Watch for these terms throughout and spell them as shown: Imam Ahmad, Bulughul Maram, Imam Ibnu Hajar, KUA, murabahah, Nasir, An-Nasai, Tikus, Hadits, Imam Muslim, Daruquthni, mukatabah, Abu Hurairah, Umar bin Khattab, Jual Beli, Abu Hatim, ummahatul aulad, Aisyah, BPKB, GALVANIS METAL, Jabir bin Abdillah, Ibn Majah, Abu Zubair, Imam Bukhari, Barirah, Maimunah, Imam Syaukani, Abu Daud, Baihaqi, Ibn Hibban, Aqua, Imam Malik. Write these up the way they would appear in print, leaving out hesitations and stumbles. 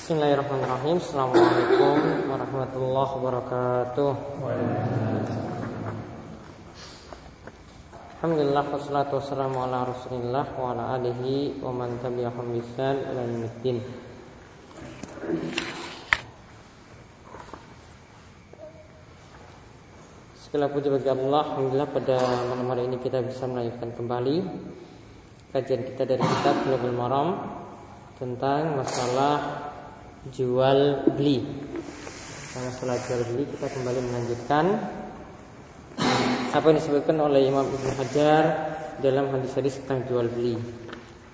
Bismillahirrahmanirrahim. Assalamualaikum warahmatullahi wabarakatuh. Alhamdulillah wassalatu wassalamu ala Rasulillah wa ala alihi wa man tabi'ahum bi ihsan ila yaumil Segala puji bagi Allah. Alhamdulillah pada malam hari ini kita bisa melanjutkan kembali kajian kita dari kitab Bulughul Maram tentang masalah jual beli. Tentang masalah jual beli kita kembali melanjutkan apa yang disebutkan oleh Imam Ibnu Hajar dalam hadis-hadis tentang jual beli.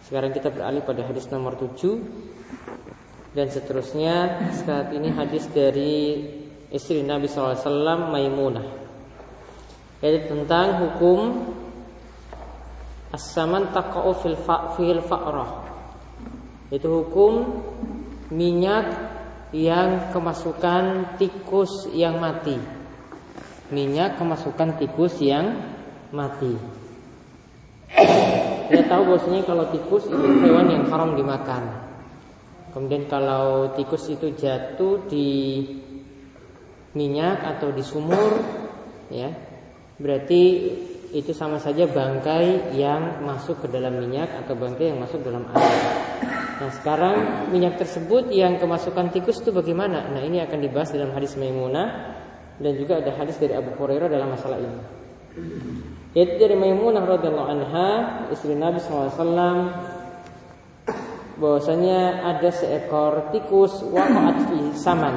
Sekarang kita beralih pada hadis nomor 7 dan seterusnya. Saat ini hadis dari istri Nabi SAW, Maimunah, yaitu tentang hukum as-saman taqa'u fil fa'rah, yaitu hukum minyak yang kemasukan tikus yang mati. Minyak kemasukan tikus yang mati. Kita tahu bahwasanya kalau tikus itu hewan yang haram dimakan. Kemudian kalau tikus itu jatuh di minyak atau di sumur, ya, berarti itu sama saja bangkai yang masuk ke dalam minyak atau bangkai yang masuk dalam air. Nah, sekarang minyak tersebut yang kemasukan tikus itu bagaimana? Nah, ini akan dibahas dalam hadis Maimunah dan juga ada hadis dari Abu Hurairah dalam masalah ini. Yaitu dari Maimunah radhiyallahu anha, istri Nabi sallallahu alaihi wasallam, bahwasanya ada seekor tikus waqa'at fi saman.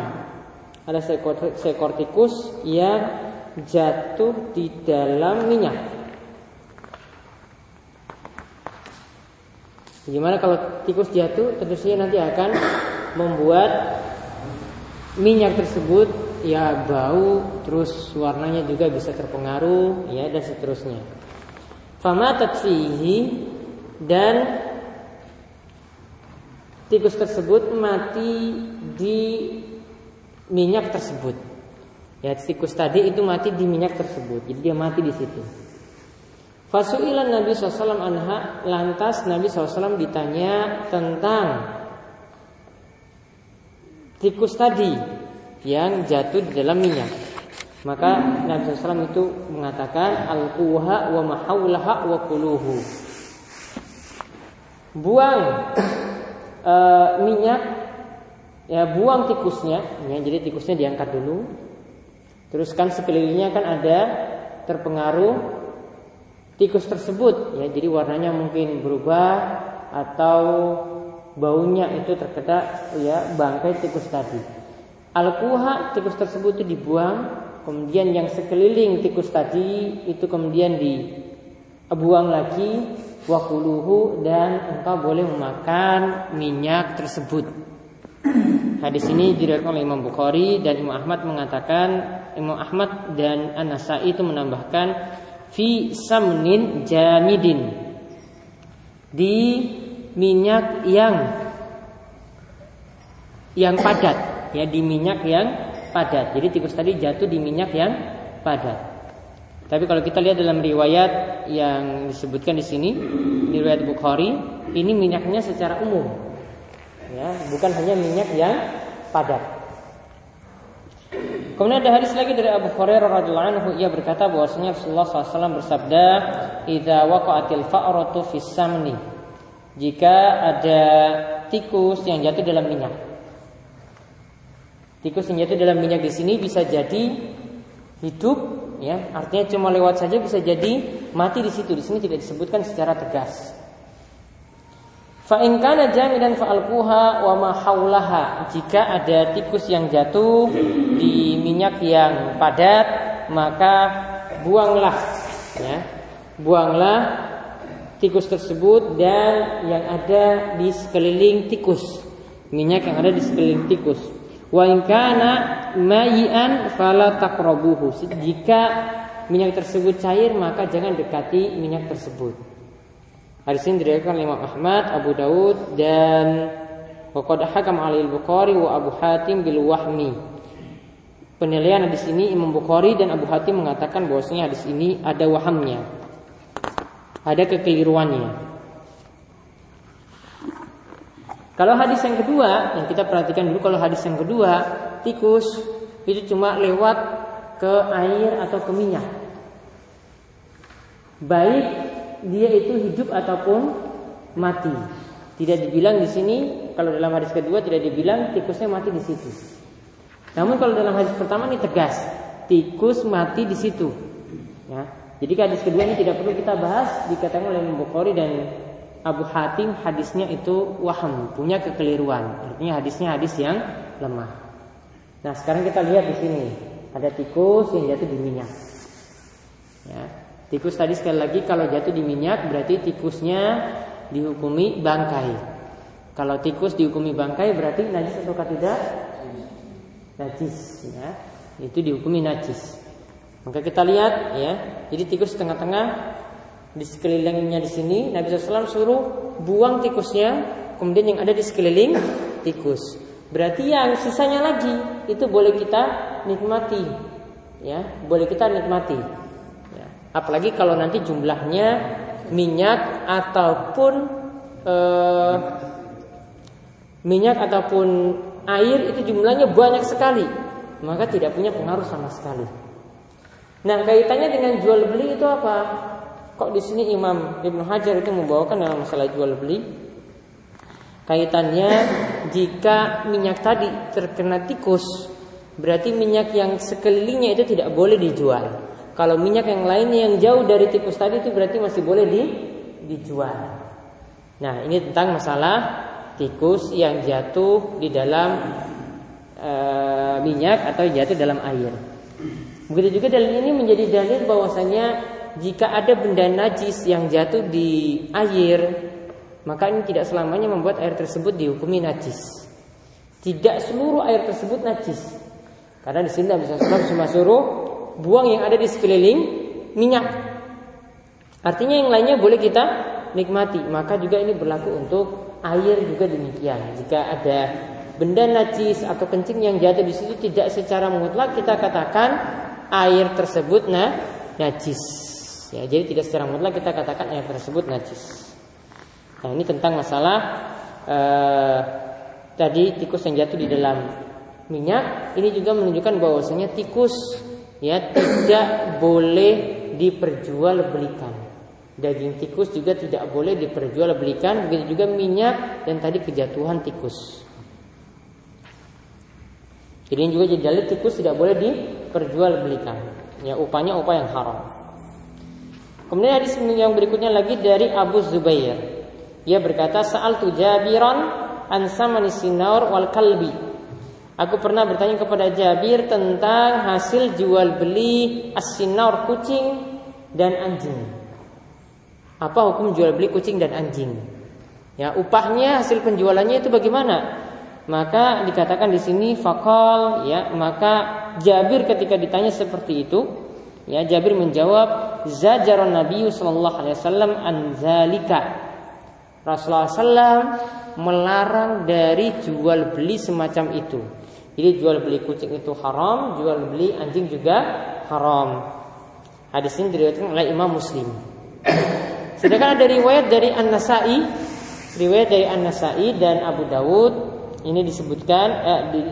Ada seekor tikus yang jatuh di dalam minyak. Gimana kalau tikus jatuh? Tentunya nanti akan membuat minyak tersebut ya bau, terus warnanya juga bisa terpengaruh, ya, dan seterusnya. Famatat fihi, dan tikus tersebut mati di minyak tersebut. Ya, tikus tadi itu mati di minyak tersebut. Jadi dia mati di situ. Fasu'ilan Nabi SAW anha, lantas Nabi SAW ditanya tentang tikus tadi yang jatuh di dalam minyak. Maka Nabi SAW itu mengatakan, alquha wa mahaulaha wa kuluhu. Buang minyak, ya, buang tikusnya, ya, jadi tikusnya diangkat dulu. Terus kan sekelilingnya kan ada terpengaruh tikus tersebut, ya, jadi warnanya mungkin berubah atau baunya itu terkena, ya, bangkai tikus tadi. Alquha, tikus tersebut itu dibuang, kemudian yang sekeliling tikus tadi itu kemudian dibuang lagi. Wakuluhu, dan engkau boleh memakan minyak tersebut. Hadis ini diriwayatkan oleh Imam Bukhari dan Imam Ahmad mengatakan, Imam Ahmad dan An-Nasai itu menambahkan fi samnin jamidin, di minyak yang padat, ya, di minyak yang padat. Jadi tikus tadi jatuh di minyak yang padat. Tapi kalau kita lihat dalam riwayat yang disebutkan di sini, di riwayat Bukhari, ini minyaknya secara umum, ya, bukan hanya minyak yang padat. Kemudian ada hadis lagi dari Abu Hurairah radhiyallahu anhu, ia berkata bahwasanya Rasulullah SAW bersabda, "Idza waqa'atil fa'ratu fis samni." Jika ada tikus yang jatuh dalam minyak. Tikus yang jatuh dalam minyak di sini bisa jadi hidup, ya, artinya cuma lewat saja, bisa jadi mati di situ. Di sini tidak disebutkan secara tegas. Fa in kana jamidan fa alquha wa ma haulaha. Jika ada tikus yang jatuh di minyak yang padat, maka buanglah, ya. Buanglah tikus tersebut dan yang ada di sekeliling tikus. Minyak yang ada di sekeliling tikus. Wa in kana mayian fala taqrabuhu. Jika minyak tersebut cair, maka jangan dekati minyak tersebut. Hadis ini diriwayatkan oleh Imam Ahmad, Abu Daud, dan waqad hakam alil Bukhari wa Abu Hatim bil wahmi. Penilaian hadis ini Imam Bukhari dan Abu Hatim mengatakan bahwasanya hadis ini ada wahamnya, ada kekeliruannya. Kalau hadis yang kedua, yang kita perhatikan dulu, kalau hadis yang kedua, tikus itu cuma lewat ke air atau ke minyak. Baik dia itu hidup ataupun mati. Tidak dibilang di sini, kalau dalam hadis kedua tidak dibilang tikusnya mati di situ. Namun kalau dalam hadis pertama ini tegas, tikus mati di situ. Ya. Jadi hadis kedua ini tidak perlu kita bahas, dikatakan oleh Imam Bukhari dan Abu Hatim hadisnya itu waham, punya kekeliruan. Artinya hadisnya hadis yang lemah. Nah, sekarang kita lihat di sini ada tikus yang jatuh di minyak. Ya, tikus tadi sekali lagi kalau jatuh di minyak berarti tikusnya dihukumi bangkai. Kalau tikus dihukumi bangkai berarti najis atau tidak? Najis. Ya, itu dihukumi najis. Maka kita lihat, ya. Jadi tikus tengah-tengah. Di sekelilingnya di sini Nabi SAW suruh buang tikusnya, kemudian yang ada di sekeliling tikus. Berarti yang sisanya lagi itu boleh kita nikmati, ya, boleh kita nikmati. Ya. Apalagi kalau nanti jumlahnya minyak ataupun minyak ataupun air itu jumlahnya banyak sekali, maka tidak punya pengaruh sama sekali. Nah, kaitannya dengan jual beli itu apa? Kok di sini Imam Ibnu Hajar itu membawakan dalam masalah jual beli? Kaitannya jika minyak tadi terkena tikus, berarti minyak yang sekelilingnya itu tidak boleh dijual. Kalau minyak yang lainnya yang jauh dari tikus tadi itu berarti masih boleh dijual. Nah, ini tentang masalah tikus yang jatuh di dalam minyak atau jatuh dalam air. Begitu juga dalil ini menjadi dalil bahwasanya jika ada benda najis yang jatuh di air, maka ini tidak selamanya membuat air tersebut dihukumi najis. Tidak seluruh air tersebut najis. Karena di sini Nabi SAW cuma suruh buang yang ada di sekeliling minyak. Artinya yang lainnya boleh kita nikmati. Maka juga ini berlaku untuk air juga demikian. Jika ada benda najis atau kencing yang jatuh di situ, tidak secara mutlak kita katakan air tersebut najis. Ya, jadi tidak secara mutlak kita katakan air tersebut najis. Nah, ini tentang masalah tadi tikus yang jatuh di dalam minyak. Ini juga menunjukkan bahwasanya tikus, ya, tidak boleh diperjualbelikan. Daging tikus juga tidak boleh diperjualbelikan. Begitu juga minyak dan tadi kejatuhan tikus. Jadi ini juga jadi dalil tikus tidak boleh diperjualbelikan. Ya, upahnya upah yang haram. Kemudian hadis yang berikutnya lagi dari Abu Zubair. Dia berkata, sa'altu Jabiran an samani sinaur wal kalbi. Aku pernah bertanya kepada Jabir tentang hasil jual beli as-sinaur kucing dan anjing. Apa hukum jual beli kucing dan anjing? Ya, upahnya hasil penjualannya itu bagaimana? Maka dikatakan di sini faqal, ya, maka Jabir ketika ditanya seperti itu, ya, Jabir menjawab, zajaron Nabi sallallahu alaihi wasallam an zalika. Rasulullah sallam melarang dari jual beli semacam itu. Jadi jual beli kucing itu haram, jual beli anjing juga haram. Hadis ini diriwayatkan oleh Imam Muslim. Sedangkan ada riwayat dari An-Nasai, riwayat dari An-Nasai dan Abu Daud, ini disebutkan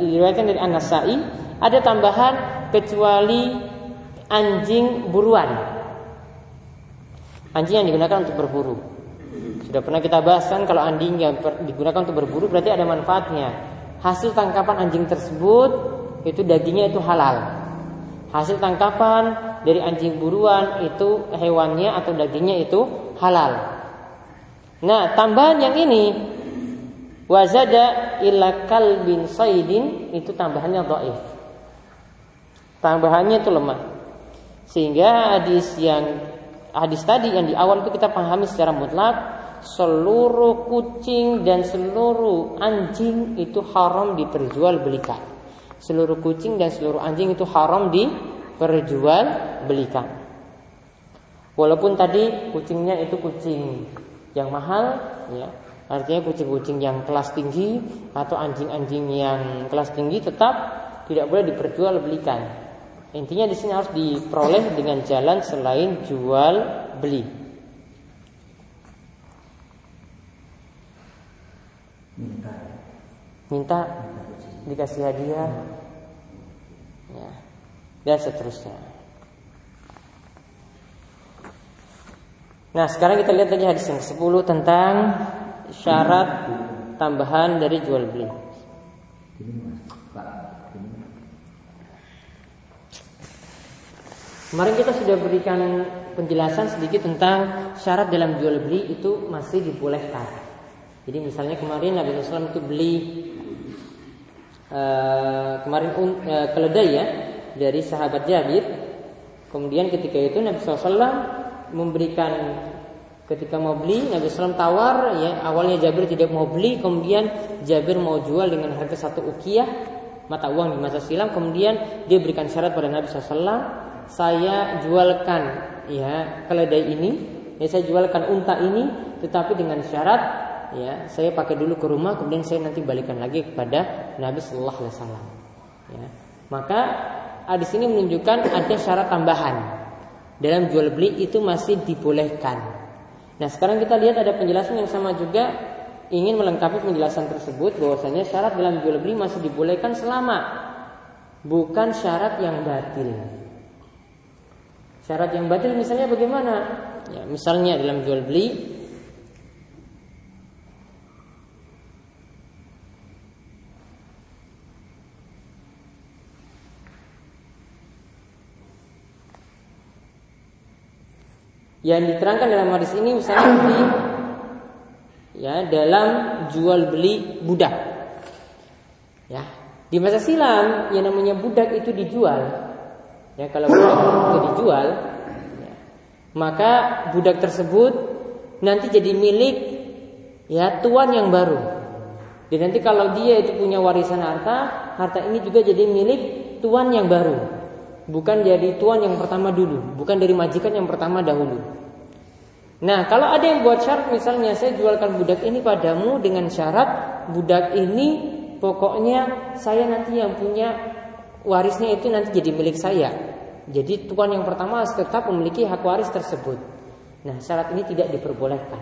diriwayatkan dari An-Nasai, ada tambahan kecuali anjing buruan. Anjing yang digunakan untuk berburu. Sudah pernah kita bahas kan, kalau anjing yang digunakan untuk berburu berarti ada manfaatnya. Hasil tangkapan anjing tersebut itu dagingnya itu halal. Hasil tangkapan dari anjing buruan itu hewannya atau dagingnya itu halal. Nah, tambahan yang ini wazada ila kalbin saidin itu tambahannya dhaif. Tambahannya itu lemah. Sehingga hadis tadi yang di awal itu kita pahami secara mutlak seluruh kucing dan seluruh anjing itu haram diperjualbelikan. Seluruh kucing dan seluruh anjing itu haram diperjualbelikan. Walaupun tadi kucingnya itu kucing yang mahal, ya, artinya kucing-kucing yang kelas tinggi atau anjing-anjing yang kelas tinggi tetap tidak boleh diperjualbelikan. Intinya di sini harus diperoleh dengan jalan selain jual beli. minta dikasih hadiah, ya, dan seterusnya. Nah, sekarang kita lihat lagi hadis yang 10 tentang syarat tambahan dari jual beli. Kemarin kita sudah berikan penjelasan sedikit tentang syarat dalam jual beli itu masih dibolehkan. Jadi misalnya kemarin Nabi Muhammad SAW itu beli keledai ya dari sahabat Jabir. Kemudian ketika itu Nabi SAW memberikan, ketika mau beli Nabi SAW tawar ya, awalnya Jabir tidak mau beli, kemudian Jabir mau jual dengan harga 1 ukiyah mata uang di masa silam. Kemudian dia berikan syarat pada Nabi SAW, saya jualkan ya keledai ini ya, saya jualkan unta ini, tetapi dengan syarat ya, saya pakai dulu ke rumah, kemudian saya nanti balikan lagi kepada Nabi Sallallahu Alaihi Wasallam. Ya. Maka di sini menunjukkan ada syarat tambahan dalam jual beli itu masih dibolehkan. Nah, sekarang kita lihat ada penjelasan yang sama juga ingin melengkapi penjelasan tersebut, bahwasanya syarat dalam jual beli masih dibolehkan selama bukan syarat yang batil. Syarat yang batil misalnya bagaimana? Ya, misalnya dalam jual beli yang diterangkan dalam hadis ini, misalnya beli, ya, dalam jual beli budak. Ya, di masa silam yang namanya budak itu dijual. Ya, kalau budak itu dijual, ya, maka budak tersebut nanti jadi milik ya tuan yang baru. Dan nanti kalau dia itu punya warisan harta, harta ini juga jadi milik tuan yang baru. Bukan dari tuan yang pertama dulu, bukan dari majikan yang pertama dahulu. Nah, kalau ada yang buat syarat, misalnya saya jualkan budak ini padamu dengan syarat budak ini pokoknya saya nanti yang punya warisnya itu nanti jadi milik saya. Jadi tuan yang pertama harus tetap memiliki hak waris tersebut. Nah, syarat ini tidak diperbolehkan.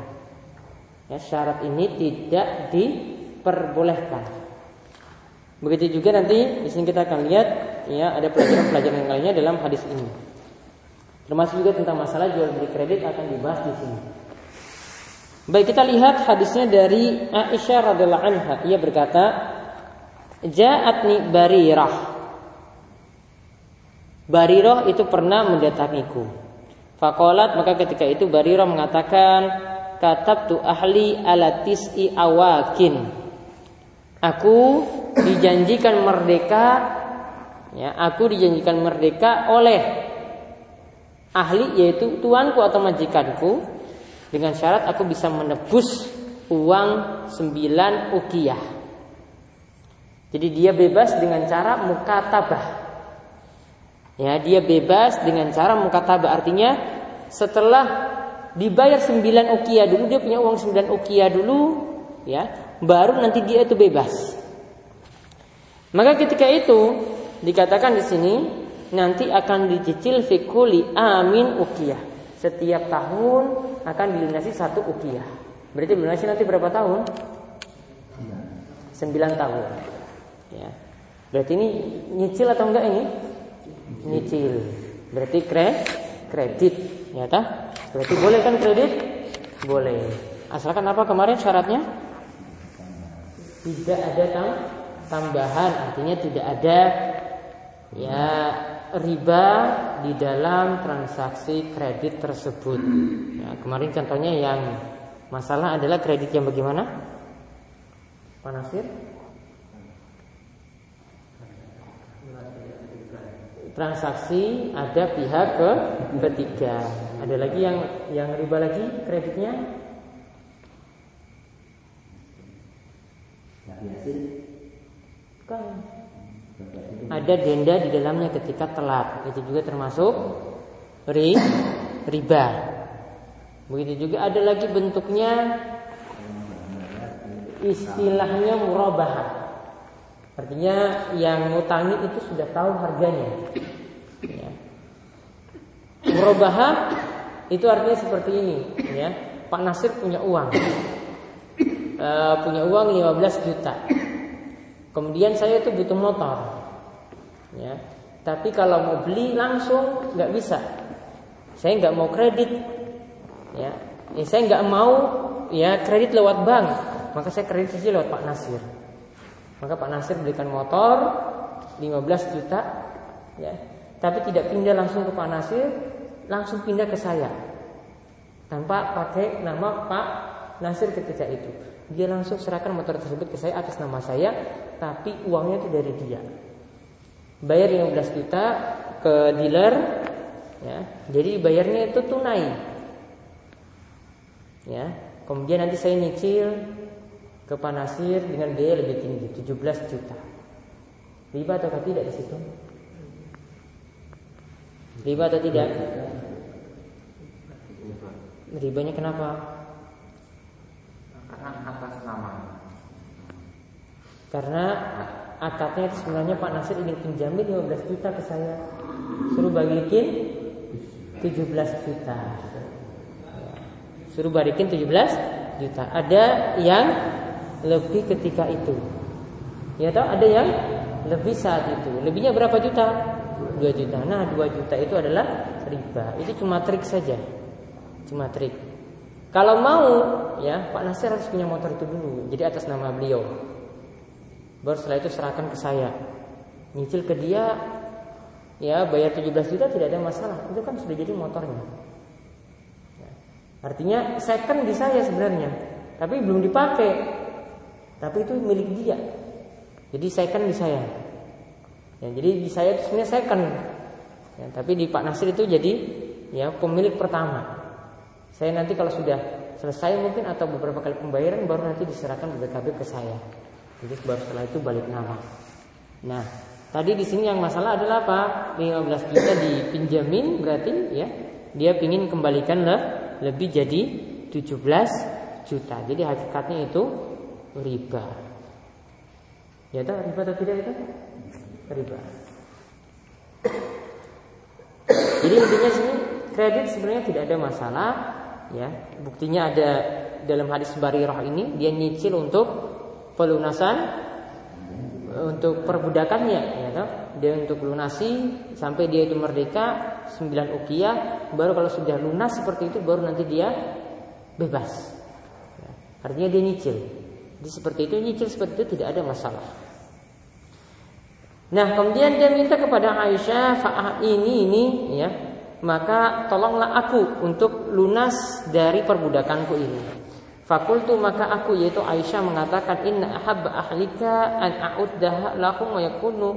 Ya, syarat ini tidak diperbolehkan. Begitu juga nanti di sini kita akan lihat ya ada pelajaran-pelajaran yang lainnya dalam hadis ini. Termasuk juga tentang masalah jual beli kredit akan dibahas di sini. Baik, kita lihat hadisnya dari Aisyah radhiyallahu anha. Ia berkata, "Ja'atni Barirah." Barirah itu pernah mendatangiku. Faqalat, maka ketika itu Barirah mengatakan, "Katabtu ahli ala tis'i awakin." Aku dijanjikan merdeka, ya, aku dijanjikan merdeka oleh ahli, yaitu tuanku atau majikanku, dengan syarat aku bisa menebus uang 9 ukiyah. Jadi dia bebas dengan cara mukatabah. Ya, dia bebas dengan cara mukatabah, artinya setelah dibayar 9 ukiyah dulu, dia punya uang 9 ukiyah dulu, ya, baru nanti dia itu bebas. Maka ketika itu dikatakan di sini nanti akan dicicil fi kulli amin ukiyah. Setiap tahun akan dilunasi 1 ukiyah. Berarti dilunasi nanti berapa tahun? 9 tahun. Ya. Berarti ini nyicil atau enggak ini? Nyicil. Berarti kredit, ya tah? Berarti boleh kan kredit? Boleh. Asalkan apa kemarin syaratnya? Tidak ada tambahan, artinya tidak ada ya riba di dalam transaksi kredit tersebut. Ya, kemarin contohnya yang masalah adalah kredit yang bagaimana? Pak Nasir? Transaksi ada pihak ketiga. Ada lagi yang riba lagi kreditnya? Bukan. Ada denda di dalamnya ketika telat, itu juga termasuk riba. Begitu juga ada lagi bentuknya, istilahnya murabahah, artinya yang ngutangi itu sudah tahu harganya. Ya. Murabahah itu artinya seperti ini, ya. Pak Nasir punya uang punya uang 15 juta. Kemudian saya itu butuh motor. Ya. Tapi kalau mau beli langsung nggak bisa. Saya nggak mau kredit. Ya. Saya nggak mau ya kredit lewat bank. Maka saya kredit saja lewat Pak Nasir. Maka Pak Nasir belikan motor 15 juta. Ya. Tapi tidak pindah langsung ke Pak Nasir, langsung pindah ke saya. Tanpa pakai nama Pak Nasir ketika itu. Dia langsung serahkan motor tersebut ke saya atas nama saya, tapi uangnya itu dari dia. Bayar 15 juta ke dealer, ya. Jadi bayarnya itu tunai. Ya. Kemudian nanti saya nyicil ke Pak Nasir dengan biaya lebih tinggi, 17 juta. Riba atau tidak di situ? Riba atau tidak? Ribanya kenapa? Karena atas nama. Karena akadnya itu sebenarnya Pak Nasir ingin pinjamin 15 juta ke saya, suruh balikin 17 juta. Suruh balikin 17 juta. Ada yang lebih ketika itu. Ya tahu ada yang lebih saat itu. Lebihnya berapa juta? 2 juta. Nah, 2 juta itu adalah riba. Itu cuma trik saja. Cuma trik. Kalau mau, ya, Pak Nasir harus punya motor itu dulu. Jadi atas nama beliau. Baru setelah itu serahkan ke saya. Nyicil ke dia, ya, bayar 17 juta tidak ada masalah. Itu kan sudah jadi motornya. Artinya second di saya sebenarnya, tapi belum dipakai. Tapi itu milik dia. Jadi second di saya. Ya, jadi di saya itu sebenarnya second, ya, tapi di Pak Nasir itu jadi ya pemilik pertama. Saya nanti kalau sudah selesai mungkin atau beberapa kali pembayaran baru nanti diserahkan BPKB ke saya. Jadi baru setelah itu balik nama. Nah, tadi di sini yang masalah adalah apa? 15 juta dipinjamin berarti ya dia pingin kembalikan lebih jadi 17 juta. Jadi hakikatnya itu riba. Ya tahu riba atau tidak itu? Riba. Jadi intinya sini kredit sebenarnya tidak ada masalah, ya. Buktinya ada dalam hadis Barirah ini dia nyicil untuk pelunasan untuk perbudakannya, ya toh. Dia untuk lunasi sampai dia itu merdeka 9 uqiyah, baru kalau sudah lunas seperti itu baru nanti dia bebas. Ya. Artinya dia nyicil. Jadi seperti itu nyicil seperti itu tidak ada masalah. Nah, kemudian dia minta kepada Aisyah, "Fa ini ya, maka tolonglah aku untuk lunas dari perbudakanku ini." Fakultu maka aku yaitu Aisyah mengatakan, "Inna ahabba ahlika an a'uddaha lahum wa yakunu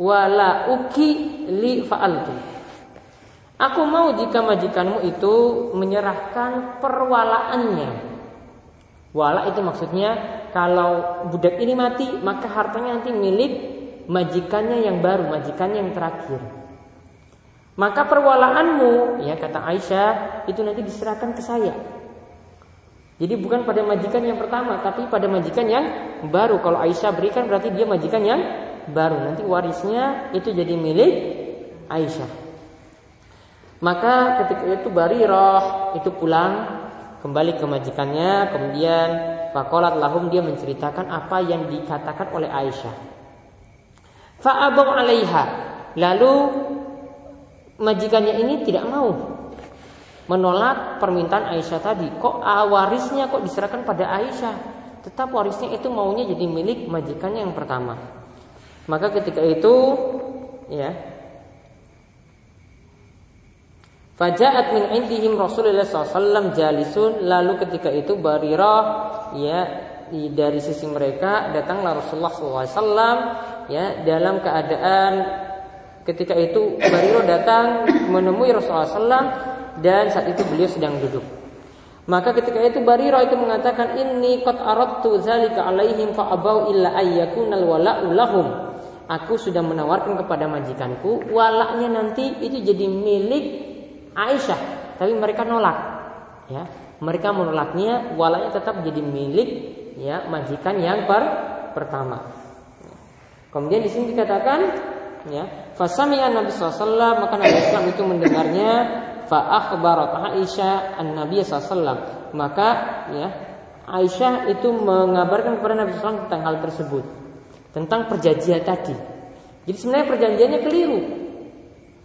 wa la uki li fa'altu." Aku mau jika majikanmu itu menyerahkan perwalaannya. Wala itu maksudnya kalau budak ini mati, maka hartanya nanti milik majikannya yang baru, majikannya yang terakhir. Maka perwalaanmu, ya kata Aisyah, itu nanti diserahkan ke saya. Jadi bukan pada majikan yang pertama, tapi pada majikan yang baru. Kalau Aisyah berikan berarti dia majikan yang baru. Nanti warisnya itu jadi milik Aisyah. Maka ketika itu Barirah itu pulang kembali ke majikannya, kemudian faqalat lahum dia menceritakan apa yang dikatakan oleh Aisyah. Fa'abaw 'alaiha. Lalu majikannya ini tidak mau menolak permintaan Aisyah tadi. Kok warisnya kok diserahkan pada Aisyah? Tetap warisnya itu maunya jadi milik majikannya yang pertama. Maka ketika itu ya faja'at min 'indihim Rasulullah sallallahu alaihi wasallam jalisun. Lalu ketika itu Barirah ya dari sisi mereka datanglah Rasulullah sallallahu alaihi wasallam ya dalam keadaan ketika itu Barirah datang menemui Rasulullah sallam dan saat itu beliau sedang duduk. Maka ketika itu Barirah itu mengatakan inni qad aradtu zalika alaihim fa abau illa ayyakunal wala'u lahum. Aku sudah menawarkan kepada majikanku walaknya nanti itu jadi milik Aisyah, tapi mereka nolak ya. Mereka menolaknya walaknya tetap jadi milik ya majikan yang pertama. Kemudian di sini dikatakan ya, fa sami'a Nabi sallallahu alaihi wasallam maka Nabi Islam itu mendengarnya fa akhbarat Aisyah an-Nabiy sallallahu alaihi wasallam. Maka ya Aisyah itu mengabarkan kepada Nabi SAW tentang hal tersebut, tentang perjanjian tadi. Jadi sebenarnya perjanjiannya keliru,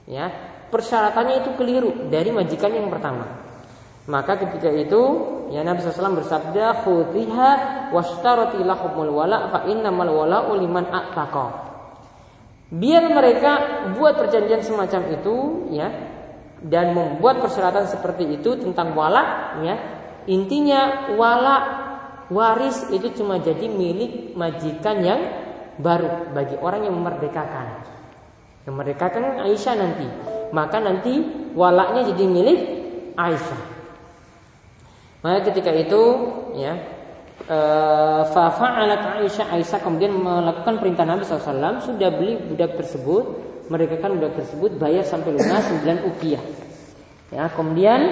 ya, persyaratannya itu keliru dari majikan yang pertama. Maka ketika itu ya Nabi SAW bersabda, khudhiha washtarati lahumul wala' fa innamal wala'u liman a'taqa. Biar mereka buat perjanjian semacam itu ya, dan membuat persyaratan seperti itu tentang wala' ya. Intinya wala' waris itu cuma jadi milik majikan yang baru bagi orang yang memerdekakan. Yang memerdekakan Aisyah nanti, maka nanti walaknya jadi milik Aisyah. Maka ketika itu ya fa fa'alat Aisyah kemudian melakukan perintah Nabi SAW, sudah beli budak tersebut, merdekakan budak tersebut, bayar sampai lunas 9 uqiyah. Ya, kemudian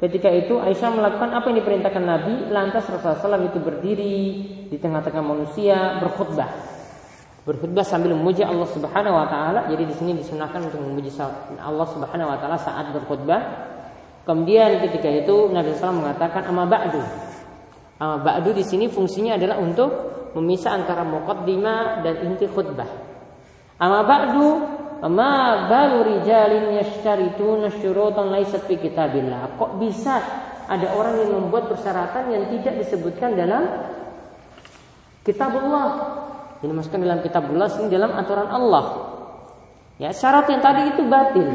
ketika itu Aisyah melakukan apa yang diperintahkan Nabi, lantas Rasulullah SAW itu berdiri di tengah-tengah manusia berkhutbah. Berkhutbah sambil memuji Allah Subhanahu wa taala. Jadi di sini disunahkan untuk memuji Allah Subhanahu wa taala saat berkhutbah. Kemudian ketika itu Nabi SAW mengatakan amma ba'du. Amma ba'du di sini fungsinya adalah untuk memisah antara muqaddimah dan inti khutbah. Amma ba'du ma balu rijalin yashtarituna syurutan laysat fi kitabillah. Kok bisa ada orang yang membuat persyaratan yang tidak disebutkan dalam kitabullah? Jadi masukkan dalam kitabullah ini dalam aturan Allah. Ya, syarat yang tadi itu batil.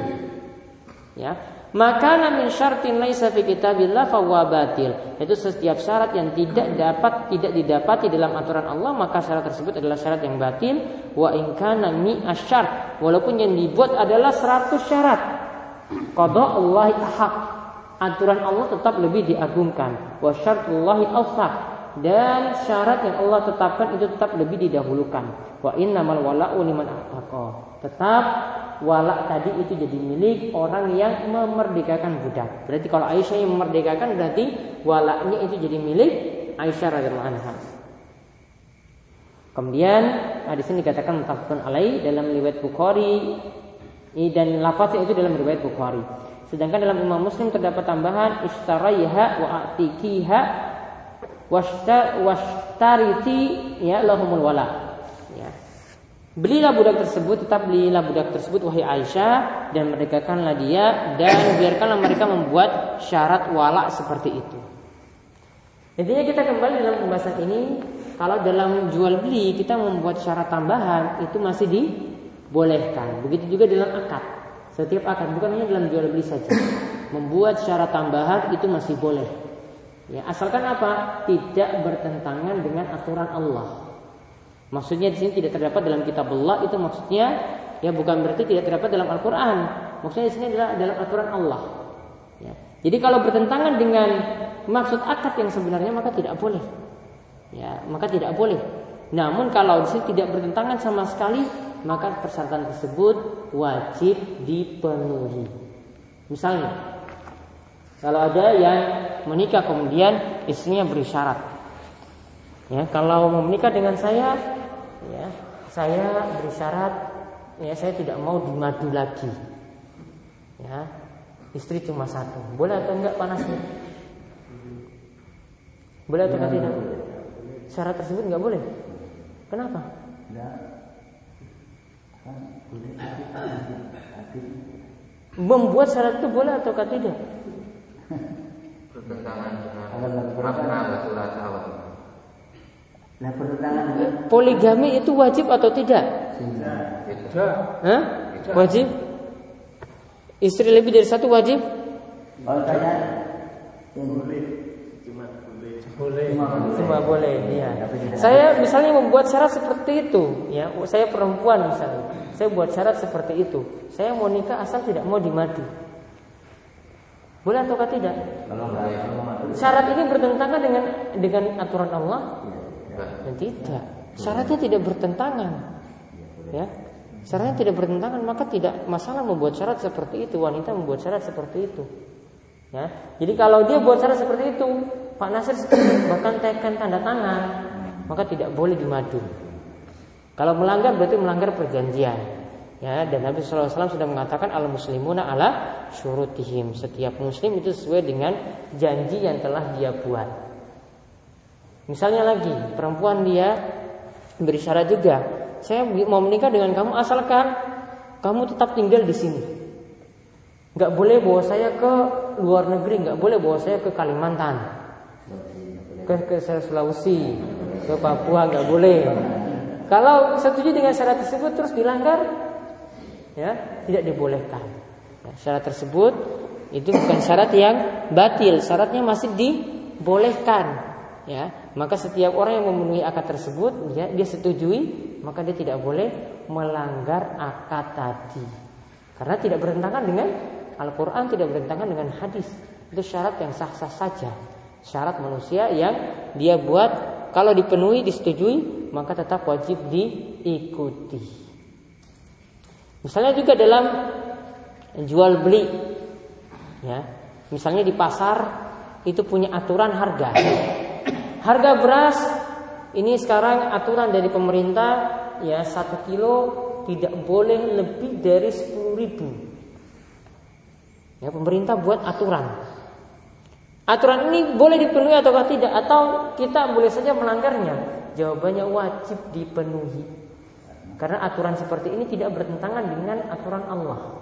Ya. Maka min syartin laisa fi kitabillah fa huwa batil. Itu setiap syarat yang tidak didapati dalam aturan Allah, maka syarat tersebut adalah syarat yang batil. Wa in kana mi'asyar, walaupun yang dibuat adalah 100 syarat. Qada'ullahi ahaq, aturan Allah tetap lebih diagungkan. Wa syartullahi awsaq, dan syarat yang Allah tetapkan itu tetap lebih didahulukan. Wa innamal wala'u liman a'taqa, tetap walak tadi itu jadi milik orang yang memerdekakan budak. Berarti kalau Aisyah yang memerdekakan, berarti walaknya itu jadi milik Aisyah radhiyallahu anha. Kemudian di sini dikatakan muttafaqun alaih dalam riwayat Bukhari, dan lafaznya itu dalam riwayat Bukhari. Sedangkan dalam Imam Muslim terdapat tambahan ishtaraiha wa atiqiha washtariti ya lahumul walak. Belilah budak tersebut, tetap belilah budak tersebut wahai Aisyah, dan merdekakanlah dia, dan biarkanlah mereka membuat syarat wala seperti itu. Intinya kita kembali dalam pembahasan ini, kalau dalam jual beli kita membuat syarat tambahan itu masih dibolehkan. Begitu juga dalam akad. Setiap akad, bukan hanya dalam jual beli saja, membuat syarat tambahan itu masih boleh. Ya, asalkan apa? Tidak bertentangan dengan aturan Allah. Maksudnya di sini tidak terdapat dalam kitabullah, itu maksudnya ya bukan berarti tidak terdapat dalam Al-Qur'an. Maksudnya di sini adalah dalam aturan Allah. Ya. Jadi kalau bertentangan dengan maksud akad yang sebenarnya maka tidak boleh. Ya, maka tidak boleh. Namun kalau di sini tidak bertentangan sama sekali, maka persyaratan tersebut wajib dipenuhi. Misalnya, kalau ada yang menikah kemudian istrinya beri syarat. Ya, kalau mau menikah dengan saya, ya, saya beri syarat, ya, saya tidak mau dimadu lagi. Ya, istri cuma satu. Boleh atau enggak panasnya? Boleh atau enggak tidak? Syarat tersebut enggak boleh. Kenapa? Membuat syarat itu boleh atau enggak tidak? Bertentangan dengan peraturan surat Allah. Nah, poligami itu wajib atau tidak? Tidak. Hah? Wajib? Istri lebih dari satu wajib? Cuma boleh. Ya. Saya misalnya membuat syarat seperti itu, ya. Saya perempuan misalnya, saya buat syarat seperti itu. Saya mau nikah asal tidak mau dimadu. Boleh atau tidak? Syarat ini bertentangan dengan aturan Allah? Dan tidak, syaratnya tidak bertentangan, ya, syaratnya tidak bertentangan, maka tidak masalah membuat syarat seperti itu, wanita membuat syarat seperti itu, ya. Jadi kalau dia buat syarat seperti itu, Pak Nasir bahkan tekan tanda tangan, maka tidak boleh dimadu. Kalau melanggar berarti melanggar perjanjian, ya. Dan Nabi Shallallahu Alaihi Wasallam sudah mengatakan al muslimuna ala syurutihim, setiap muslim itu sesuai dengan janji yang telah dia buat. Misalnya lagi perempuan dia berisyarat juga, saya mau menikah dengan kamu asalkan kamu tetap tinggal di sini. Gak boleh bawa saya ke luar negeri, gak boleh bawa saya ke Kalimantan, ke Sulawesi, ke Papua, gak boleh. Kalau setuju dengan syarat tersebut terus dilanggar, ya tidak dibolehkan. Nah, syarat tersebut itu bukan syarat yang batil, syaratnya masih dibolehkan. Ya, maka setiap orang yang memenuhi akad tersebut, ya, dia setujui, maka dia tidak boleh melanggar akad tadi, karena tidak bertentangan dengan Al-Quran, tidak bertentangan dengan hadis. Itu syarat yang sah-sah saja, syarat manusia yang dia buat. Kalau dipenuhi, disetujui, maka tetap wajib diikuti. Misalnya juga dalam jual beli, ya, misalnya di pasar itu punya aturan harga. Harga beras ini sekarang aturan dari pemerintah, ya, 1 kilo tidak boleh lebih dari 10.000. Ya, pemerintah buat aturan. Aturan ini boleh dipenuhi atau tidak, atau kita boleh saja melanggarnya? Jawabannya wajib dipenuhi, karena aturan seperti ini tidak bertentangan dengan aturan Allah.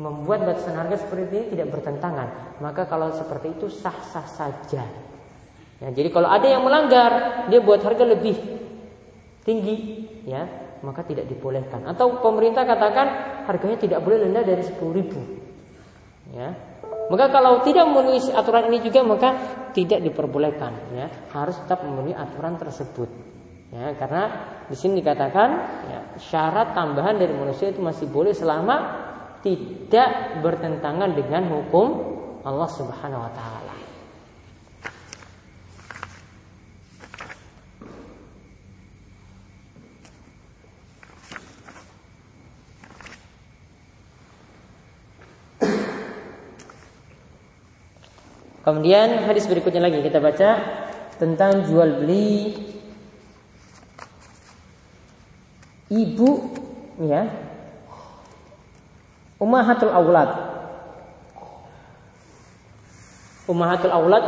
Membuat batasan harga seperti ini tidak bertentangan, maka kalau seperti itu sah-sah saja. Ya, jadi kalau ada yang melanggar, dia buat harga lebih tinggi, ya, maka tidak dibolehkan. Atau pemerintah katakan harganya tidak boleh rendah dari 10.000, ya. Maka kalau tidak memenuhi aturan ini juga, maka tidak diperbolehkan, ya. Harus tetap memenuhi aturan tersebut, ya. Karena di sini dikatakan, ya, syarat tambahan dari manusia itu masih boleh selama tidak bertentangan dengan hukum Allah Subhanahu Wa Taala. Kemudian hadis berikutnya lagi kita baca tentang jual beli ibu, ya, ummahatul aulad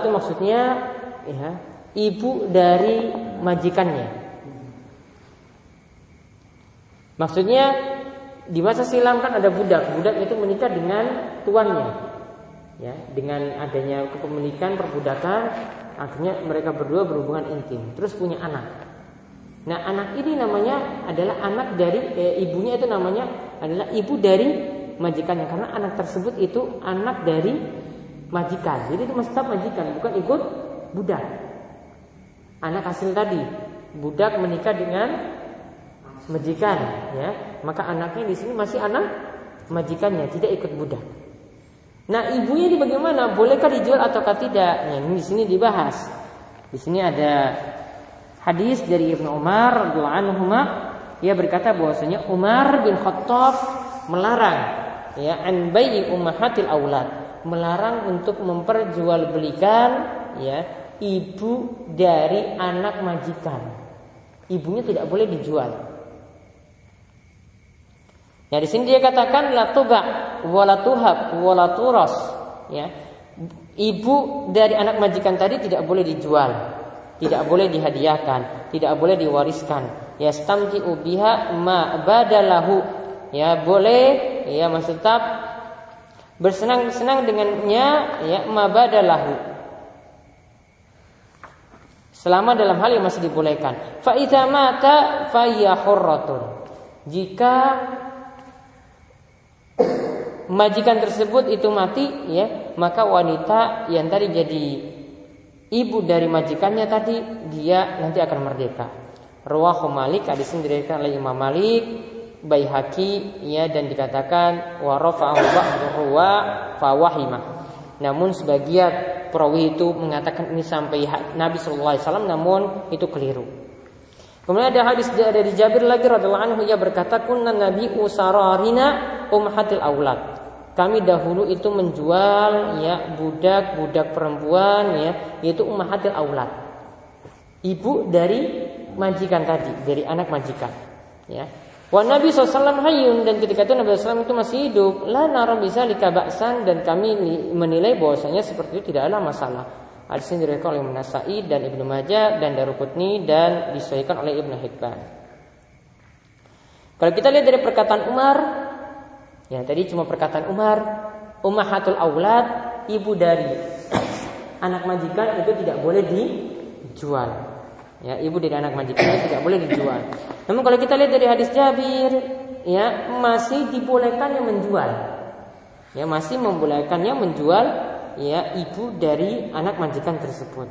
itu maksudnya, ya, ibu dari majikannya. Maksudnya di masa silam kan ada budak itu menikah dengan tuannya. Ya, dengan adanya kepemilikan perbudakan, akhirnya mereka berdua berhubungan intim, terus punya anak. Nah, anak ini namanya adalah anak dari ibunya, itu namanya adalah ibu dari majikannya, karena anak tersebut itu anak dari majikan. Jadi itu mesti majikan, bukan ikut budak. Anak hasil tadi, budak menikah dengan majikan, ya, maka anaknya di sini masih anak majikannya, tidak ikut budak. Nah, ibunya ini bagaimana? Bolehkah dijual ataukah tidak? Nah, ini di sini dibahas. Di sini ada hadis dari Ibnu Umar radhiyallahu anhuma, ia berkata bahwasanya Umar bin Khattab melarang, ya, an bai'i ummahatil aulad, melarang untuk memperjualbelikan, ya, ibu dari anak majikan. Ibunya tidak boleh dijual. Nah, di sini dia katakan la tuba wala tuhab wala turas, ya. Ibu dari anak majikan tadi tidak boleh dijual, tidak boleh dihadiahkan, tidak boleh diwariskan. Ya, stamti'u biha ma badalahu. Ya, boleh, ya, masih tetap bersenang-senang dengannya, ya, ma badalahu. Selama dalam hal yang masih dibolehkan. Fa idza mata fa hiya hurratun. Jika majikan tersebut itu mati, ya, maka wanita yang tadi jadi ibu dari majikannya tadi, dia nanti akan merdeka. Ruwahu Malik, hadis ini diriwayatkan oleh Imam Malik, Baihaqi, ya, dan dikatakan wa rafa'ahu ba'dahu wa fawahimah. Namun sebagian perawi itu mengatakan ini sampai Nabi sallallahu alaihi wasallam, namun itu keliru. Kemudian ada hadis dari Jabir lagi radhiyallahu anhu, ia berkata kunna nabiyyu sararina ummahatil aulad. Kami dahulu itu menjual, ya, budak perempuan, ya, yaitu ummahatil aulad, ibu dari majikan tadi, dari anak majikan, ya. Wa Nabi sallallahu hayyun, dan ketika itu Nabi sallallahu itu masih hidup, la nara bizalika ba'san, dan kami menilai bahwasanya seperti itu tidak ada masalah. Hadis ini diriwayatkan oleh An-Nasai dan Ibn Majah dan Daruquthni dan disahihkan oleh Ibn Hibban. Kalau kita lihat dari perkataan Umar, ya tadi cuma perkataan Umar, ummahatul aulad, ibu dari anak majikan itu tidak boleh dijual. Ya, ibu dari anak majikan itu tidak boleh dijual. Namun kalau kita lihat dari hadis Jabir, ya masih dibolehkannya menjual. Ya, masih membolehkannya menjual ya ibu dari anak majikan tersebut.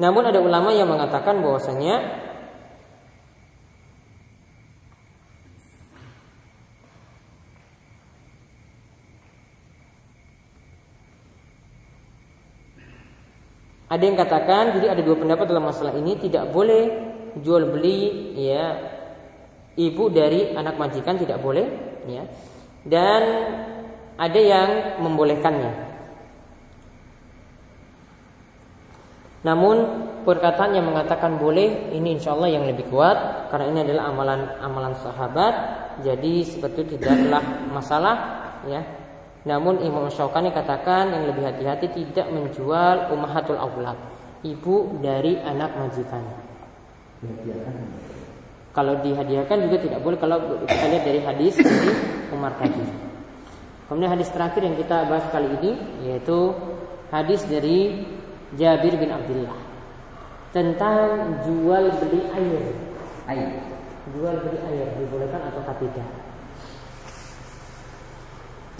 Namun ada ulama yang mengatakan bahwasanya ada yang katakan, jadi ada dua pendapat dalam masalah ini, tidak boleh jual beli ya ibu dari anak majikan, tidak boleh ya. Dan ada yang membolehkannya. Namun perkataan yang mengatakan boleh ini insyaallah yang lebih kuat, karena ini adalah amalan sahabat, jadi sebetulnya tidaklah masalah ya. Namun Imam Syaukani katakan yang lebih hati-hati tidak menjual ummahatul aulad, ibu dari anak majikan. Kalau dihadiahkan juga tidak boleh, kalau kita lihat dari hadis dari Umar tadi. Kemudian hadis terakhir yang kita bahas kali ini yaitu hadis dari Jabir bin Abdillah tentang jual beli air. Jual beli air dibolehkan atau tidak?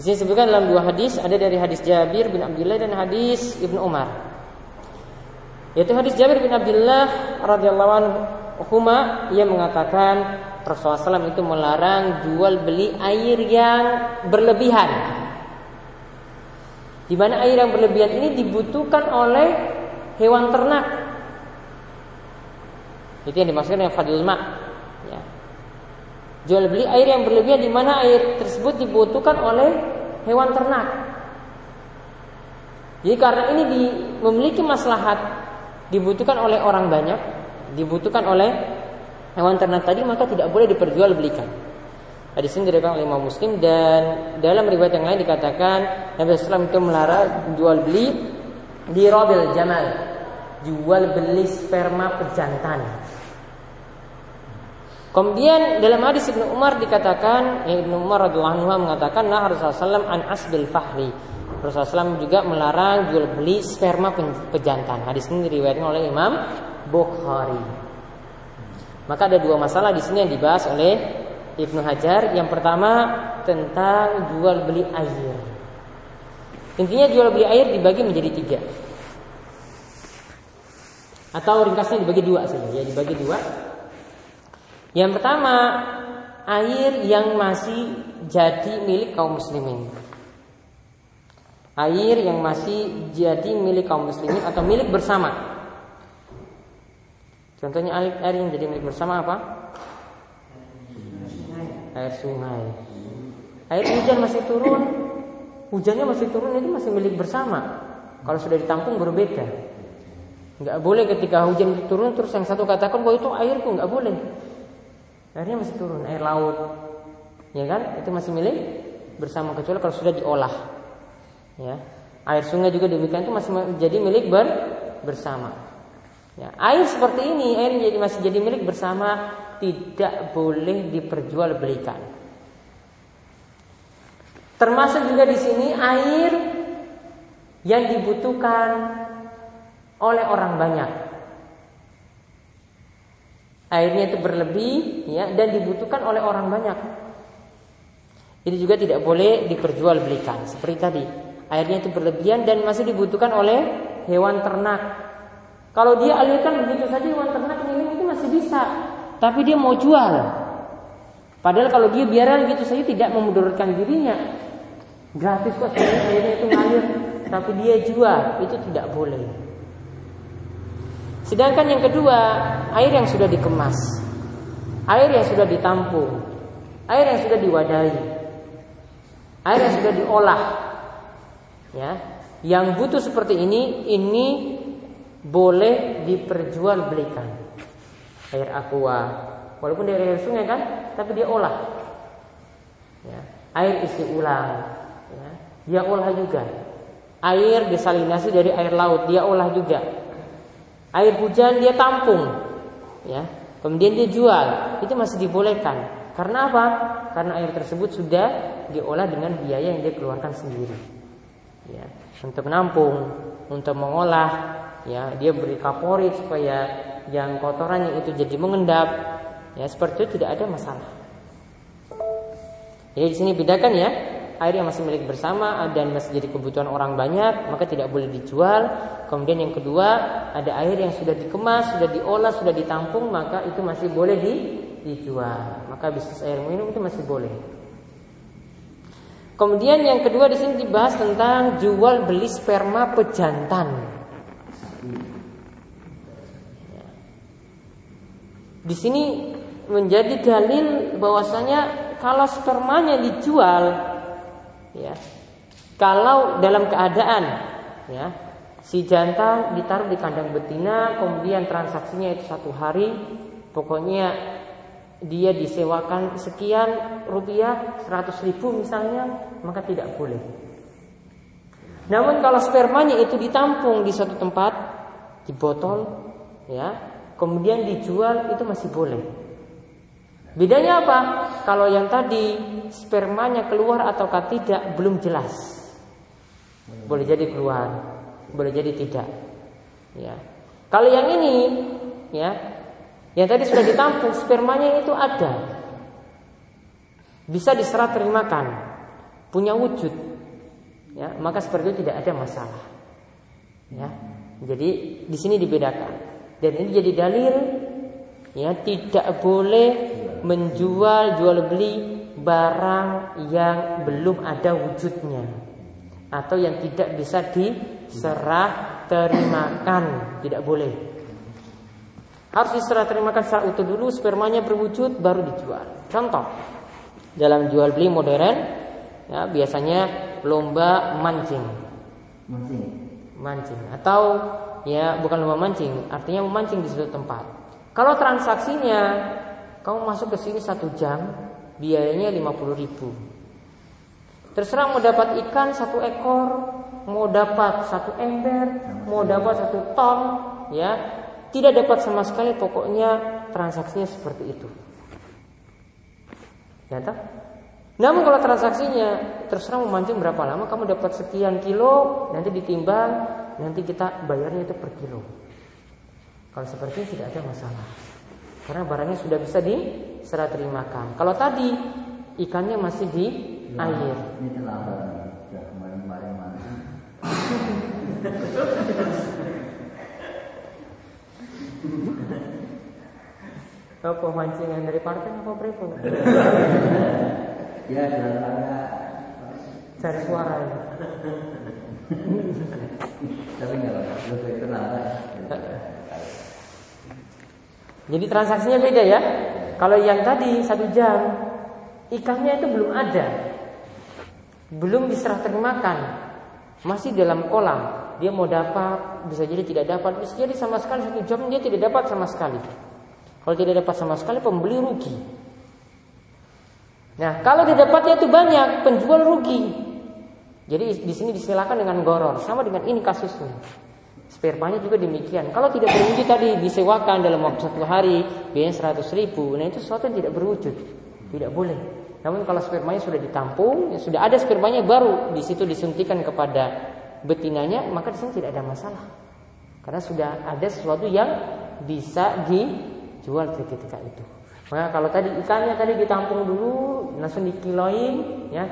Di sini disebutkan dalam dua hadis, ada dari hadis Jabir bin Abdillah dan hadis Ibnu Umar. Yaitu hadis Jabir bin Abdillah radhiyallahu anhu ia mengatakan Rasulullah SAW itu melarang jual beli air yang berlebihan. Di mana air yang berlebihan ini dibutuhkan oleh hewan ternak. Itu yang dimaksud dengan fadil ma'. Jual beli air yang berlebihan di mana air tersebut dibutuhkan oleh hewan ternak. Jadi karena ini memiliki maslahat, dibutuhkan oleh orang banyak, dibutuhkan oleh hewan ternak tadi, maka tidak boleh diperjualbelikan. Hadis ini diriwayatkan oleh Imam Muslim dan dalam riwayat yang lain dikatakan Nabi Sallallahu Alaihi Wasallam itu melarang jual beli di Rabil Jamal, jual beli sperma pejantan. Kemudian dalam hadis Ibnu Umar dikatakan, Ibnu Umar radhiyallahu anhu mengatakan, nah Rasulullah sallallahu an asbil fahri. Rasulullah sallallahu juga melarang jual beli sperma pejantan. Hadis ini diriwayatkan oleh Imam Bukhari. Maka ada dua masalah di sini yang dibahas oleh Ibnu Hajar. Yang pertama tentang jual beli air. Intinya jual beli air dibagi menjadi tiga. Atau ringkasnya dibagi dua saja. Ya, dibagi dua. Yang pertama, air yang masih jadi milik kaum muslimin. Air yang masih jadi milik kaum muslimin atau milik bersama. Contohnya air yang jadi milik bersama apa? Air sungai. Air hujan masih turun. Hujannya masih turun, itu masih milik bersama. Kalau sudah ditampung berbeda. Enggak boleh ketika hujan turun terus yang satu katakan bahwa itu airku, enggak boleh. Airnya masih turun, air laut, ya kan? Itu masih milik bersama, kecuali kalau sudah diolah. Ya, air sungai juga demikian, itu masih jadi milik bersama. Ya, air seperti ini, air yang masih jadi milik bersama tidak boleh diperjualbelikan. Termasuk juga di sini air yang dibutuhkan oleh orang banyak. Airnya itu berlebih ya, dan dibutuhkan oleh orang banyak. Itu juga tidak boleh diperjualbelikan. Seperti tadi, airnya itu berlebihan dan masih dibutuhkan oleh hewan ternak. Kalau dia alirkan begitu saja hewan ternak minum itu masih bisa, tapi dia mau jual. Padahal kalau dia biarkan begitu saja tidak memudaratkan dirinya. Gratis kok airnya itu ngalir, tapi dia jual, itu tidak boleh. Sedangkan yang kedua, air yang sudah dikemas, air yang sudah ditampung, air yang sudah diwadahi, air yang sudah diolah, ya, yang butuh seperti ini boleh diperjualbelikan. Air aqua, walaupun dari air sungai kan, tapi dia olah. Ya, air isi ulang, ya, dia olah juga. Air desalinasi dari air laut, dia olah juga. Air hujan dia tampung, ya. Kemudian dia jual, itu masih dibolehkan. Karena apa? Karena air tersebut sudah diolah dengan biaya yang dia keluarkan sendiri, ya. Untuk menampung, untuk mengolah, ya. Dia beri kaporit supaya yang kotorannya itu jadi mengendap, ya. Seperti itu tidak ada masalah. Jadi di sini bedakan ya. Air yang masih milik bersama dan masih jadi kebutuhan orang banyak, maka tidak boleh dijual. Kemudian yang kedua, ada air yang sudah dikemas, sudah diolah, sudah ditampung, maka itu masih boleh dijual. Maka bisnis air minum itu masih boleh. Kemudian yang kedua di sini dibahas tentang jual beli sperma pejantan. Di sini menjadi dalil bahwasanya kalau spermanya dijual, ya, kalau dalam keadaan, ya, si jantan ditaruh di kandang betina, kemudian transaksinya itu satu hari, pokoknya dia disewakan sekian rupiah, 100.000 misalnya, maka tidak boleh. Namun kalau spermanya itu ditampung di suatu tempat, di botol, ya, kemudian dijual, itu masih boleh. Bedanya apa? Kalau yang tadi spermanya keluar ataukah tidak belum jelas. Boleh jadi keluar, boleh jadi tidak. Ya. Kalau yang ini, ya, yang tadi sudah ditampung spermanya itu ada, bisa diserah terimakan, punya wujud, ya, maka seperti itu tidak ada masalah. Ya. Jadi di sini dibedakan dan ini jadi dalil, ya, tidak boleh menjual, jual beli barang yang belum ada wujudnya atau yang tidak bisa diserah terimakan, tidak boleh. Harus diserah terimakan secara utuh dulu, spermanya berwujud baru dijual. Contoh dalam jual beli modern, ya, biasanya lomba mancing atau, ya, bukan lomba mancing, artinya memancing di suatu tempat. Kalau transaksinya kamu masuk ke sini 1 jam, biayanya 50.000. Terserah mau dapat ikan 1 ekor, mau dapat 1 ember, mau dapat 1 ton, ya, tidak dapat sama sekali, pokoknya transaksinya seperti itu. Ya tak? Namun kalau transaksinya terserah memancing berapa lama, kamu dapat sekian kilo, nanti ditimbang, nanti kita bayarnya itu per kilo. Kalau seperti itu tidak ada masalah. Karena barangnya sudah bisa diserah terimakan. Kalau tadi ikannya masih di air. Ini telah kemarin-kemarin. Apa mancingan dari partai apa prepon? Ya, cari suara. Tapi nggak lah, lebih tenang lah. Jadi transaksinya beda ya. Kalau yang tadi 1 jam, ikannya itu belum ada, belum diserah terimakan, masih dalam kolam. Dia mau dapat, bisa jadi tidak dapat, bisa jadi sama sekali 1 jam dia tidak dapat sama sekali. Kalau tidak dapat sama sekali, pembeli rugi. Nah, kalau didapatnya itu banyak, penjual rugi. Jadi di sini disilakan dengan goror, sama dengan ini kasusnya. Spermanya juga demikian. Kalau tidak berwujud tadi disewakan dalam waktu 1 hari, biayanya 100.000. Nah, itu sesuatu yang tidak berwujud, tidak boleh. Namun kalau spermanya sudah ditampung, sudah ada spermanya baru di situ disuntikan kepada betinanya, maka di sini tidak ada masalah. Karena sudah ada sesuatu yang bisa dijual ketika itu. Maka kalau tadi ikannya tadi ditampung dulu, langsung dikiloin, ya.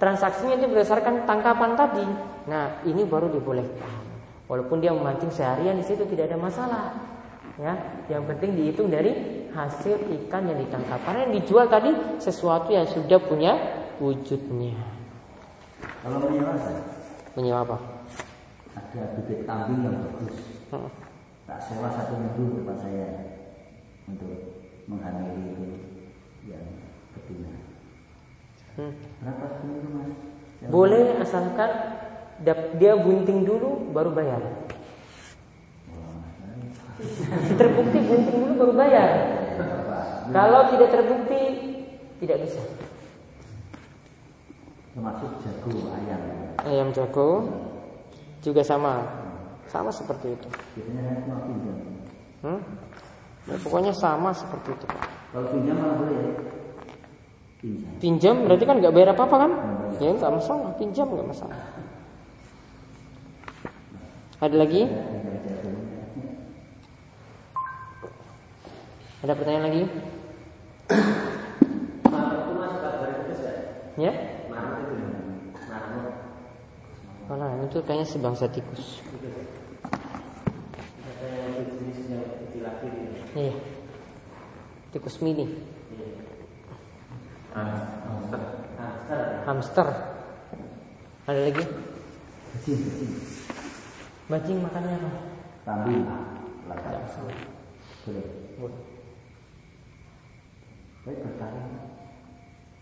Transaksinya itu berdasarkan tangkapan tadi. Nah, ini baru dibolehkan. Walaupun dia memancing seharian di situ tidak ada masalah, ya. Yang penting dihitung dari hasil ikan yang ditangkap. Karena yang dijual tadi sesuatu yang sudah punya wujudnya. Kalau menyewa, menyewa apa? Ada bibit kambing yang bagus. Tak sewa 1 minggu tempat saya untuk menghamili yang betina. Berapa seminggu, Mas? Boleh asalkan dia bunting dulu baru bayar. Terbukti bunting dulu baru bayar. Kalau tidak terbukti tidak bisa. Termasuk jago ayam. ayam jago juga sama seperti itu. Nah, pokoknya sama seperti itu. Kalau pinjam mana boleh ya? Pinjam berarti kan nggak bayar apa-apa kan? Ya nggak masalah, pinjam nggak masalah. Ada lagi? Ada pertanyaan lagi? Ya? Mana itu kayaknya sebangsa tikus. Iya. Tikus mini. Hamster. Ada lagi? Bacing makannya apa? Kambing.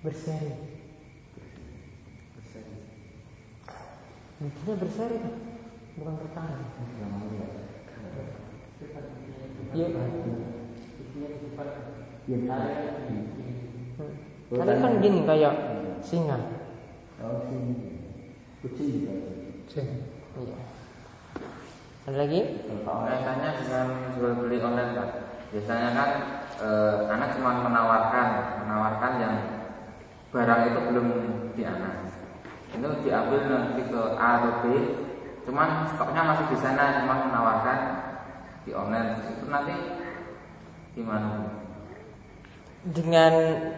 Berseri. Mungkinnya berseri, bukan bertahan. Iya. Karena kan gini kayak singa. Kucing. Iya. Ada lagi? Kaitannya dengan jual beli online Pak. Biasanya kan anak cuma menawarkan yang barang itu belum di anak. Itu diambil nanti ke A atau B. Cuman stoknya masih di sana, cuma menawarkan di online. Itu nanti gimana? Dengan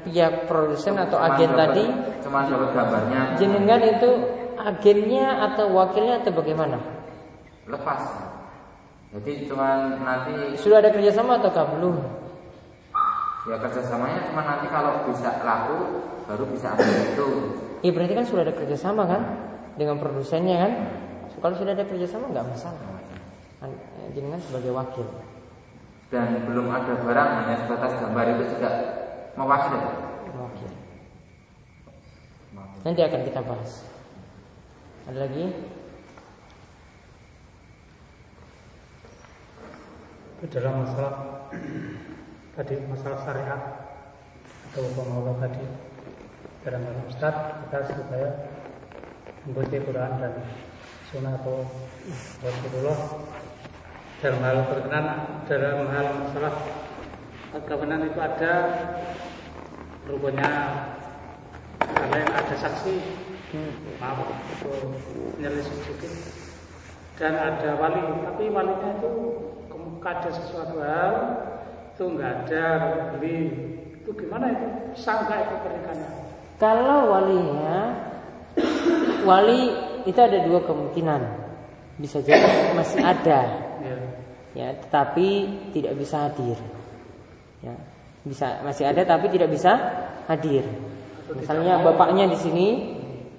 pihak produsen atau agen tadi? Cuman dapat gambarnya. Jenengan itu agennya atau wakilnya atau bagaimana? Lepas. Jadi cuman nanti. Sudah ada kerjasama atau belum? Ya kerjasamanya cuma nanti kalau bisa laku baru bisa ambil itu. Iya berarti kan sudah ada kerjasama kan dengan produsennya kan. Kalau sudah ada kerjasama nggak masalah. Jenengan sebagai wakil. Dan belum ada barang hanya sebatas gambar itu juga mewakili. Mewakil. Nanti akan kita bahas. Ada lagi? Dalam masalah tadi masalah syariat atau pengelola tadi dalam Ustaz kita supaya mengikuti Quran dan Sunnah atau Rasulullah dalam hal berkenan dalam hal masalah kebenaran itu ada rupanya ada yang ada saksi maaf itu menyelisih sedikit dan ada wali tapi walinya itu ada sesuatu hal itu enggak ada beli itu gimana itu sangka itu pernikahannya kalau wali itu ada dua kemungkinan bisa jadi masih ada ya tetapi tidak bisa hadir ya bisa masih ada tapi tidak bisa hadir misalnya bapaknya di sini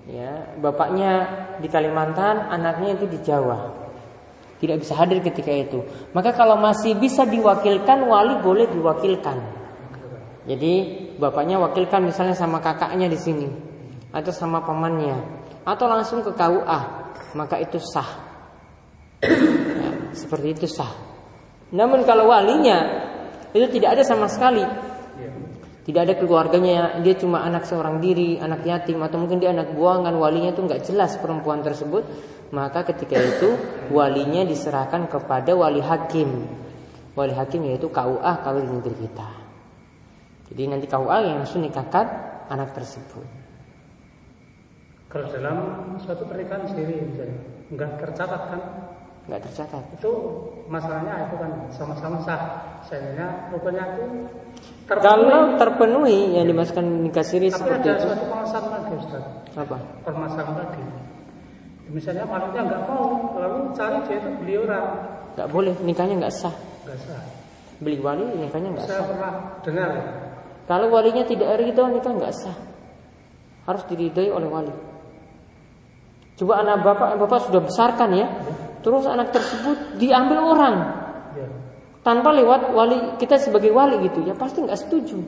ya bapaknya di Kalimantan anaknya itu di Jawa tidak bisa hadir ketika itu. Maka kalau masih bisa diwakilkan, wali boleh diwakilkan. Jadi bapaknya wakilkan misalnya sama kakaknya di sini, atau sama pamannya, atau langsung ke KUA, maka itu sah. Ya, seperti itu sah. Namun kalau walinya itu tidak ada sama sekali, tidak ada keluarganya, dia cuma anak seorang diri, anak yatim, atau mungkin dia anak buangan, walinya itu nggak jelas perempuan tersebut. Maka ketika itu walinya diserahkan kepada wali hakim. Wali hakim yaitu KUA kalau di negeri kita. Jadi nanti KUA yang langsung nikahkan anak tersebut. Kalau dalam suatu pernikahan sendiri enggak tercatat kan? Enggak tercatat. Itu masalahnya itu kan sama-sama sah. Seandainya rupanya itu terpenuhi. Kalau terpenuhi yang dimasukkan nikah siri seperti itu. Tapi ada suatu permasalahan lagi Ustaz. Apa? Permasalahan lagi. Misalnya malunya nggak mau, lalu cari dia itu beli orang. Nggak boleh, nikahnya nggak sah. Nggak sah. Beli wali, nikahnya nggak sah. Saya pernah dengar. Kalau walinya tidak ridho, nikah nggak sah. Harus diridhoi oleh wali. Coba anak bapak sudah besarkan ya, terus anak tersebut diambil orang tanpa lewat wali kita sebagai wali gitu, ya pasti nggak setuju.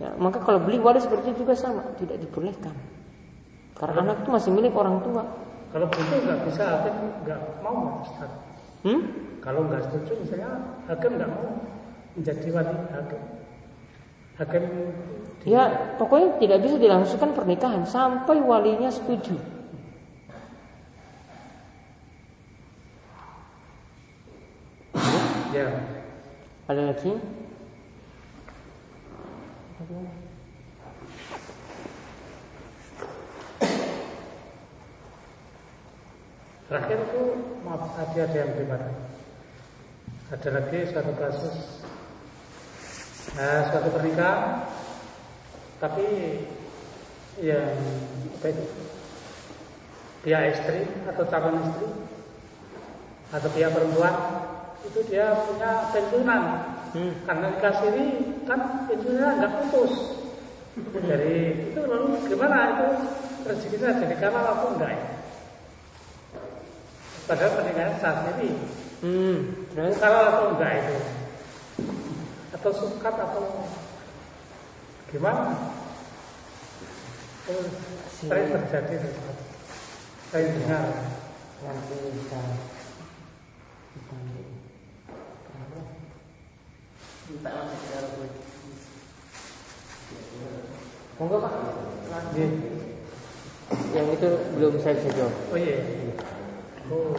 Ya, maka kalau beli wali seperti itu juga sama, tidak dibolehkan. Karena anak itu masih milik orang tua. Kalau begitu nggak bisa, hakim nggak mau. Kalau nggak setuju, misalnya hakim nggak mau menjadi wali hakim. Hakim ya pokoknya tidak bisa dilangsungkan pernikahan sampai walinya setuju. Ya. Ada lagi? Terakhir itu maaf tadi ada yang gimana? Ada lagi suatu kasus. Nah, suatu pernikahan tapi yang apa itu? Pihak istri atau calon istri atau pihak perempuan itu dia punya pensiunan. Karena dikasih ini kan pensiunnya nggak putus. Jadi itu lalu gimana itu rezekinya jadi kalah apa enggak ya? Padahal pernikahan sah sendiri. Kalah atau enggak itu? Atau sungkat atau gimana? Sering terjadi sesuatu. Saya dengar nanti bisa. Monggo Pak. Lanjut. Yang itu belum saya bisa jawab. Oh iya. Oh.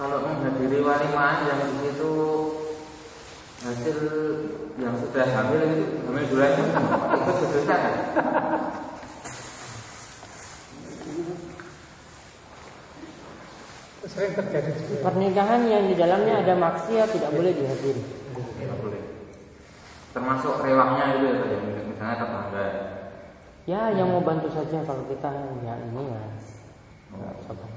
Kalau menghadiri walimaan yang itu hasil yang sudah hamil bulan itu berdosa kan? Pernikahan yang di dalamnya ada maksiat tidak boleh dihadiri. Tidak boleh. Termasuk rewangnya itu ya, misalnya tetangga. Ya, yang mau bantu saja kalau kita yang ini ya. Sabar.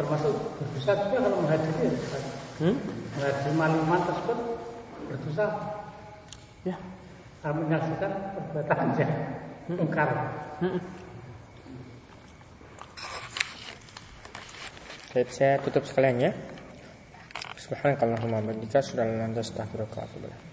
Termasuk berdosa juga kalau menghadiri. Menghadiri maluman tersebut berdosa. Ya. Kami menyaksikan perbuatan aja mungkar. Saya tutup sekalian ya. Subhanakallahumma wa bihamdika asyhadu an la ilaha illa anta astaghfiruka wa atubu ilaik.